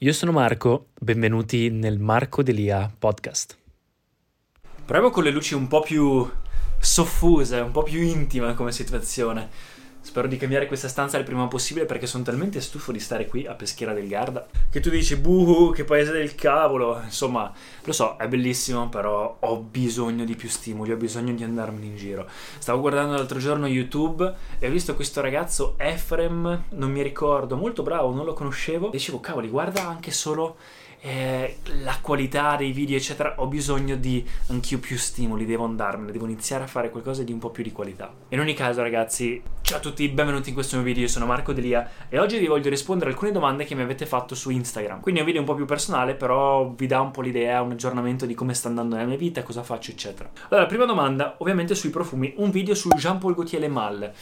Io sono Marco, benvenuti nel Marco Delia podcast. Proviamo con le luci un po' più soffuse, un po' più intima come situazione. Spero di cambiare questa stanza il prima possibile perché sono talmente stufo di stare qui a Peschiera del Garda che tu dici buh, che paese del cavolo. Insomma, lo so, è bellissimo, però ho bisogno di più stimoli, ho bisogno di andarmene in giro. Stavo guardando l'altro giorno YouTube e ho visto questo ragazzo Efrem, non mi ricordo, molto bravo, non lo conoscevo. Dicevo cavoli, guarda anche solo la qualità dei video eccetera, ho bisogno di anch'io più stimoli, devo andarmene, devo iniziare a fare qualcosa di un po' più di qualità. In ogni caso ragazzi, ciao a tutti, benvenuti in questo nuovo video, io sono Marco Delia e oggi vi voglio rispondere a alcune domande che mi avete fatto su Instagram. Quindi è un video un po' più personale, però vi dà un po' l'idea, un aggiornamento di come sta andando nella mia vita, cosa faccio eccetera. Allora, prima domanda, ovviamente sui profumi, un video su Jean-Paul Gaultier Le Male.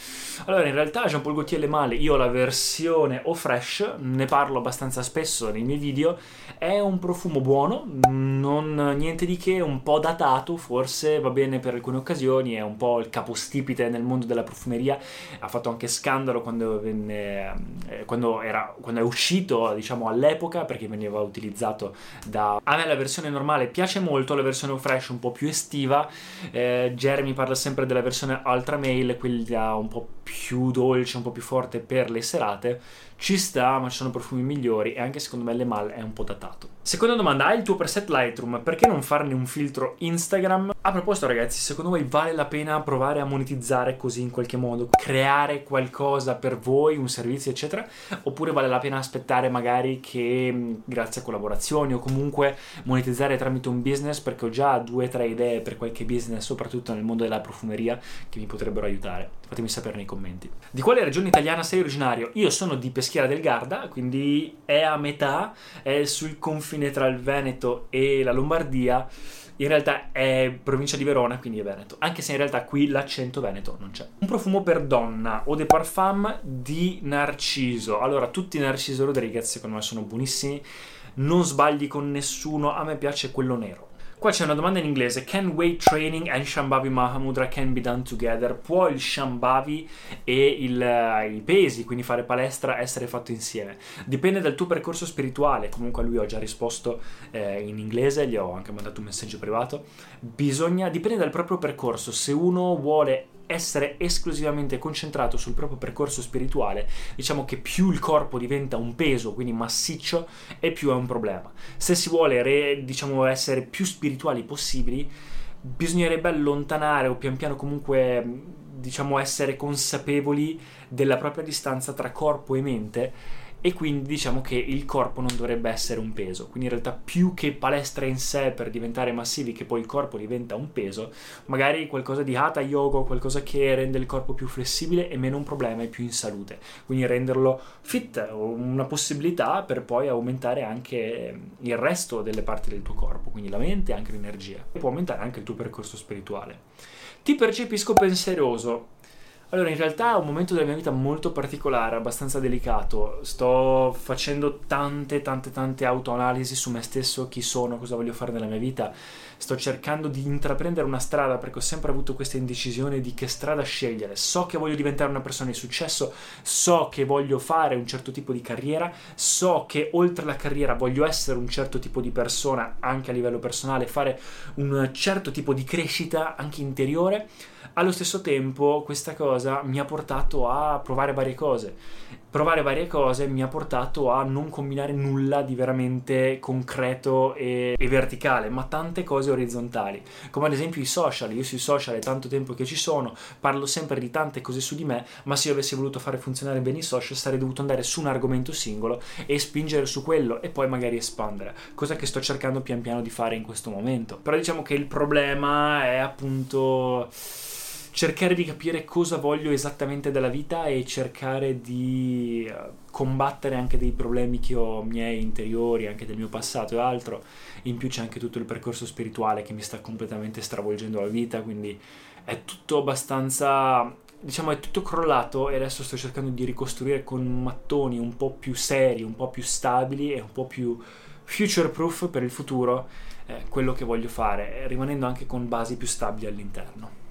Allora, in realtà Jean-Paul Gaultier Le Male, io ho la versione o fresh, ne parlo abbastanza spesso nei miei video. È un profumo buono, non niente di che, un po' datato, forse va bene per alcune occasioni, è un po' il capostipite nel mondo della profumeria, ha fatto anche scandalo quando è uscito, diciamo, all'epoca, perché veniva utilizzato da... A me la versione normale piace molto, la versione fresh un po' più estiva, Jeremy parla sempre della versione ultra male, quella un po' più dolce, un po' più forte per le serate. Ci sta, ma ci sono profumi migliori e anche secondo me Le Male è un po' datato. Seconda domanda, hai il tuo preset Lightroom, perché non farne un filtro Instagram? A proposito ragazzi, secondo voi vale la pena provare a monetizzare così in qualche modo? Creare qualcosa per voi, un servizio eccetera? Oppure vale la pena aspettare magari che grazie a collaborazioni o comunque monetizzare tramite un business? Perché ho già 2 o 3 idee per qualche business, soprattutto nel mondo della profumeria, che mi potrebbero aiutare. Fatemi sapere nei commenti. Di quale regione italiana sei originario? Io sono di Peschiera del Garda, quindi è a metà, è sul confine tra il Veneto e la Lombardia. In realtà è provincia di Verona, quindi è Veneto, anche se in realtà qui l'accento veneto non c'è. Un profumo per donna, eau de parfum di Narciso. Allora, tutti Narciso Rodriguez secondo me sono buonissimi, non sbagli con nessuno, a me piace quello nero. Qua c'è una domanda in inglese, can weight training and Shambhavi Mahamudra can be done together? Può il Shambhavi e i pesi, quindi fare palestra, essere fatto insieme? Dipende dal tuo percorso spirituale, comunque a lui ho già risposto in inglese, gli ho anche mandato un messaggio privato. Dipende dal proprio percorso, se uno vuole essere esclusivamente concentrato sul proprio percorso spirituale, diciamo che più il corpo diventa un peso, quindi massiccio, e più è un problema. Se si vuole essere più spirituali possibili, bisognerebbe allontanare o pian piano comunque, diciamo, essere consapevoli della propria distanza tra corpo e mente, e quindi diciamo che il corpo non dovrebbe essere un peso, quindi in realtà più che palestra in sé per diventare massivi, che poi il corpo diventa un peso, magari qualcosa di Hatha Yoga, qualcosa che rende il corpo più flessibile e meno un problema e più in salute, quindi renderlo fit, una possibilità per poi aumentare anche il resto delle parti del tuo corpo, quindi la mente e anche l'energia, e può aumentare anche il tuo percorso spirituale. Ti percepisco pensieroso. Allora, in realtà è un momento della mia vita molto particolare, abbastanza delicato. Sto facendo tante autoanalisi su me stesso, chi sono, cosa voglio fare nella mia vita. Sto cercando di intraprendere una strada, perché ho sempre avuto questa indecisione di che strada scegliere. So che voglio diventare una persona di successo, so che voglio fare un certo tipo di carriera, so che oltre la carriera voglio essere un certo tipo di persona anche a livello personale, fare un certo tipo di crescita anche interiore. Allo stesso tempo questa cosa mi ha portato a provare varie cose. Provare varie cose mi ha portato a non combinare nulla di veramente concreto e verticale, ma tante cose orizzontali, come ad esempio i social. Io sui social è tanto tempo che ci sono, parlo sempre di tante cose su di me, ma se io avessi voluto fare funzionare bene i social sarei dovuto andare su un argomento singolo e spingere su quello e poi magari espandere, cosa che sto cercando pian piano di fare in questo momento. Però diciamo che il problema è appunto... cercare di capire cosa voglio esattamente dalla vita e cercare di combattere anche dei problemi che ho miei interiori, anche del mio passato e altro. In più c'è anche tutto il percorso spirituale che mi sta completamente stravolgendo la vita, quindi è tutto abbastanza, diciamo, è tutto crollato e adesso sto cercando di ricostruire con mattoni un po' più seri, un po' più stabili e un po' più future proof per il futuro, quello che voglio fare, rimanendo anche con basi più stabili all'interno.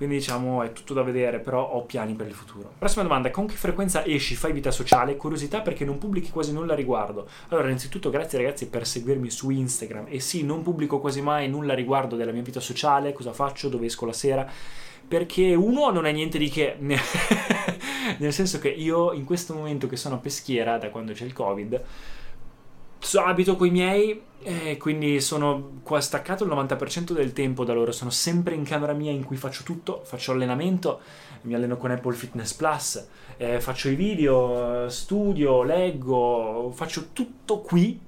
Quindi diciamo è tutto da vedere, però ho piani per il futuro. Prossima domanda: con che frequenza esci, fai vita sociale? Curiosità perché non pubblichi quasi nulla a riguardo. Allora, innanzitutto grazie ragazzi per seguirmi su Instagram. E sì, non pubblico quasi mai nulla a riguardo della mia vita sociale, cosa faccio, dove esco la sera, perché uno non è niente di che, nel senso che io in questo momento che sono a Peschiera, da quando c'è il Covid, abito coi miei, quindi sono qua staccato il 90% del tempo da loro, sono sempre in camera mia in cui faccio tutto, faccio allenamento, mi alleno con Apple Fitness Plus, faccio i video, studio, leggo, faccio tutto qui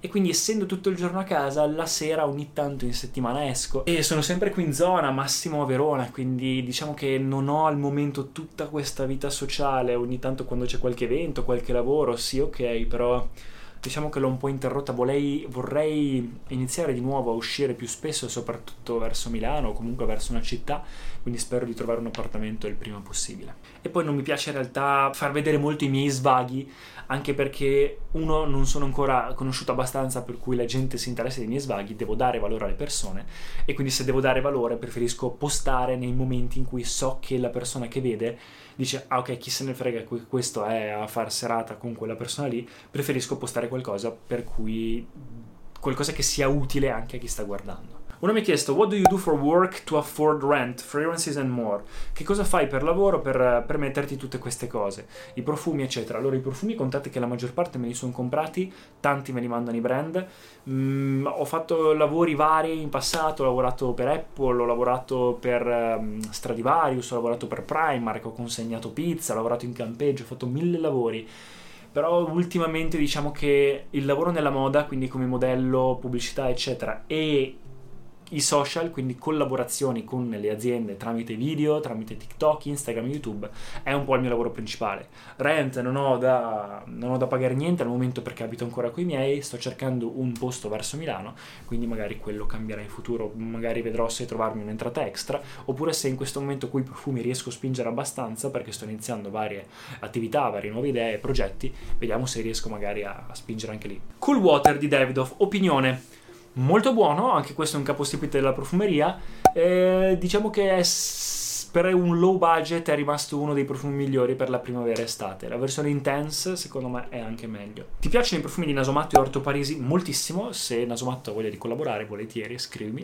e quindi essendo tutto il giorno a casa, la sera ogni tanto in settimana esco e sono sempre qui in zona, massimo a Verona, quindi diciamo che non ho al momento tutta questa vita sociale, ogni tanto quando c'è qualche evento, qualche lavoro, sì ok, però diciamo che l'ho un po' interrotta, vorrei iniziare di nuovo a uscire più spesso, soprattutto verso Milano o comunque verso una città, quindi spero di trovare un appartamento il prima possibile. E poi non mi piace in realtà far vedere molto i miei svaghi, anche perché uno, non sono ancora conosciuto abbastanza per cui la gente si interessa dei miei svaghi, devo dare valore alle persone e quindi se devo dare valore preferisco postare nei momenti in cui so che la persona che vede dice ah ok, chi se ne frega, questo è a far serata con quella persona lì, preferisco postare qualcosa per cui qualcosa che sia utile anche a chi sta guardando. Uno mi ha chiesto what do you do for work to afford rent, fragrances and more? Che cosa fai per lavoro per permetterti tutte queste cose? I profumi eccetera. Allora i profumi contate che la maggior parte me li sono comprati, tanti me li mandano i brand. Ho fatto lavori vari in passato, ho lavorato per Apple, ho lavorato per Stradivarius, ho lavorato per Primark, ho consegnato pizza, ho lavorato in campeggio, ho fatto 1000 lavori. Però ultimamente diciamo che il lavoro nella moda, quindi come modello, pubblicità eccetera, e i social, quindi collaborazioni con le aziende tramite video, tramite TikTok, Instagram, YouTube, è un po' il mio lavoro principale. Rent non ho da pagare niente al momento perché abito ancora coi miei, sto cercando un posto verso Milano, quindi magari quello cambierà in futuro, magari vedrò se trovarmi un'entrata extra, oppure se in questo momento coi profumi riesco a spingere abbastanza perché sto iniziando varie attività, varie nuove idee, progetti, vediamo se riesco magari a spingere anche lì. Cool Water di Davidoff, opinione. Molto buono, anche questo è un capostipite della profumeria, diciamo che per un low budget è rimasto uno dei profumi migliori per la primavera e estate. La versione intense secondo me è anche meglio. Ti piacciono i profumi di Nasomatto e Orto Parisi? Moltissimo, se Nasomatto ha voglia di collaborare volentieri scrivimi.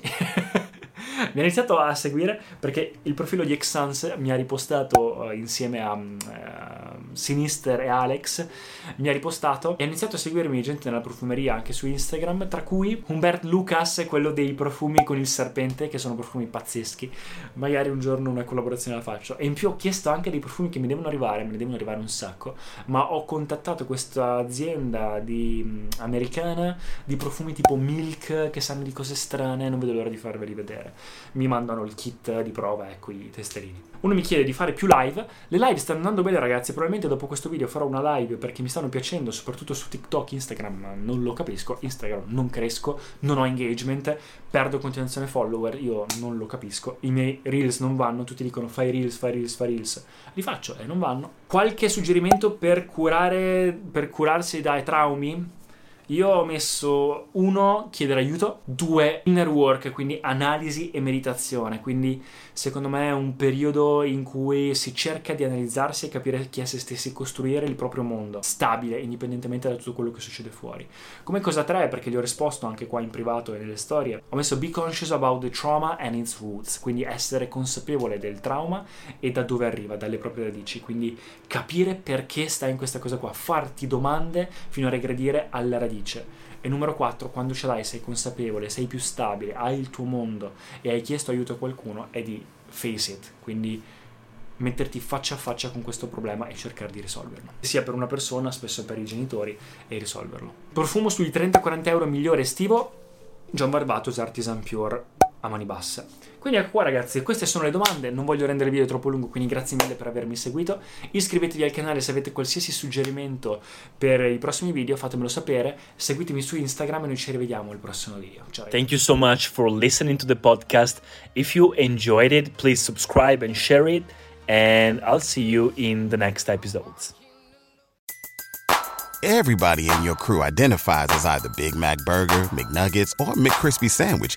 Mi ha iniziato a seguire perché il profilo di Exanse mi ha ripostato insieme a Sinister e Alex, mi ha ripostato e ha iniziato a seguirmi gente nella profumeria anche su Instagram, tra cui Humbert Lucas, quello dei profumi con il serpente, che sono profumi pazzeschi, magari un giorno una collaborazione la faccio. E in più ho chiesto anche dei profumi che mi devono arrivare, me ne devono arrivare un sacco, ma ho contattato questa azienda americana di profumi tipo Milk che sanno di cose strane e non vedo l'ora di farveli vedere. Mi mandano il kit di prova, ecco i testerini. Uno mi chiede di fare più live. Le live stanno andando bene ragazzi, probabilmente dopo questo video farò una live perché mi stanno piacendo, soprattutto su TikTok, Instagram non lo capisco, Instagram non cresco, non ho engagement, perdo continuazione follower, io non lo capisco, i miei reels non vanno, tutti dicono fai reels, li faccio e non vanno. Qualche suggerimento per curarsi dai traumi? Io ho messo 1, chiedere aiuto, 2, inner work, quindi analisi e meditazione, quindi secondo me è un periodo in cui si cerca di analizzarsi e capire chi è se stessi, costruire il proprio mondo, stabile, indipendentemente da tutto quello che succede fuori. Come cosa 3, perché gli ho risposto anche qua in privato e nelle storie, ho messo be conscious about the trauma and its roots, quindi essere consapevole del trauma e da dove arriva, dalle proprie radici, quindi capire perché stai in questa cosa qua, farti domande fino a regredire alla radice. E numero 4, quando ce l'hai, sei consapevole, sei più stabile, hai il tuo mondo e hai chiesto aiuto a qualcuno, è di face it, quindi metterti faccia a faccia con questo problema e cercare di risolverlo, sia per una persona, spesso per i genitori, e risolverlo. Profumo sui 30-40 euro migliore estivo, John Varvatos Artisan Pure. a mani basse. Quindi ecco qua ragazzi, queste sono le domande, non voglio rendere il video troppo lungo, quindi grazie mille per avermi seguito, iscrivetevi al canale se avete qualsiasi suggerimento per i prossimi video, fatemelo sapere, seguitemi su Instagram e noi ci rivediamo al prossimo video. Ciao ragazzi. Thank you so much for listening to the podcast. If you enjoyed it, please subscribe and share it, and I'll see you in the next episodes. Everybody in your crew identifies as either Big Mac Burger, McNuggets, or McCrispy Sandwich.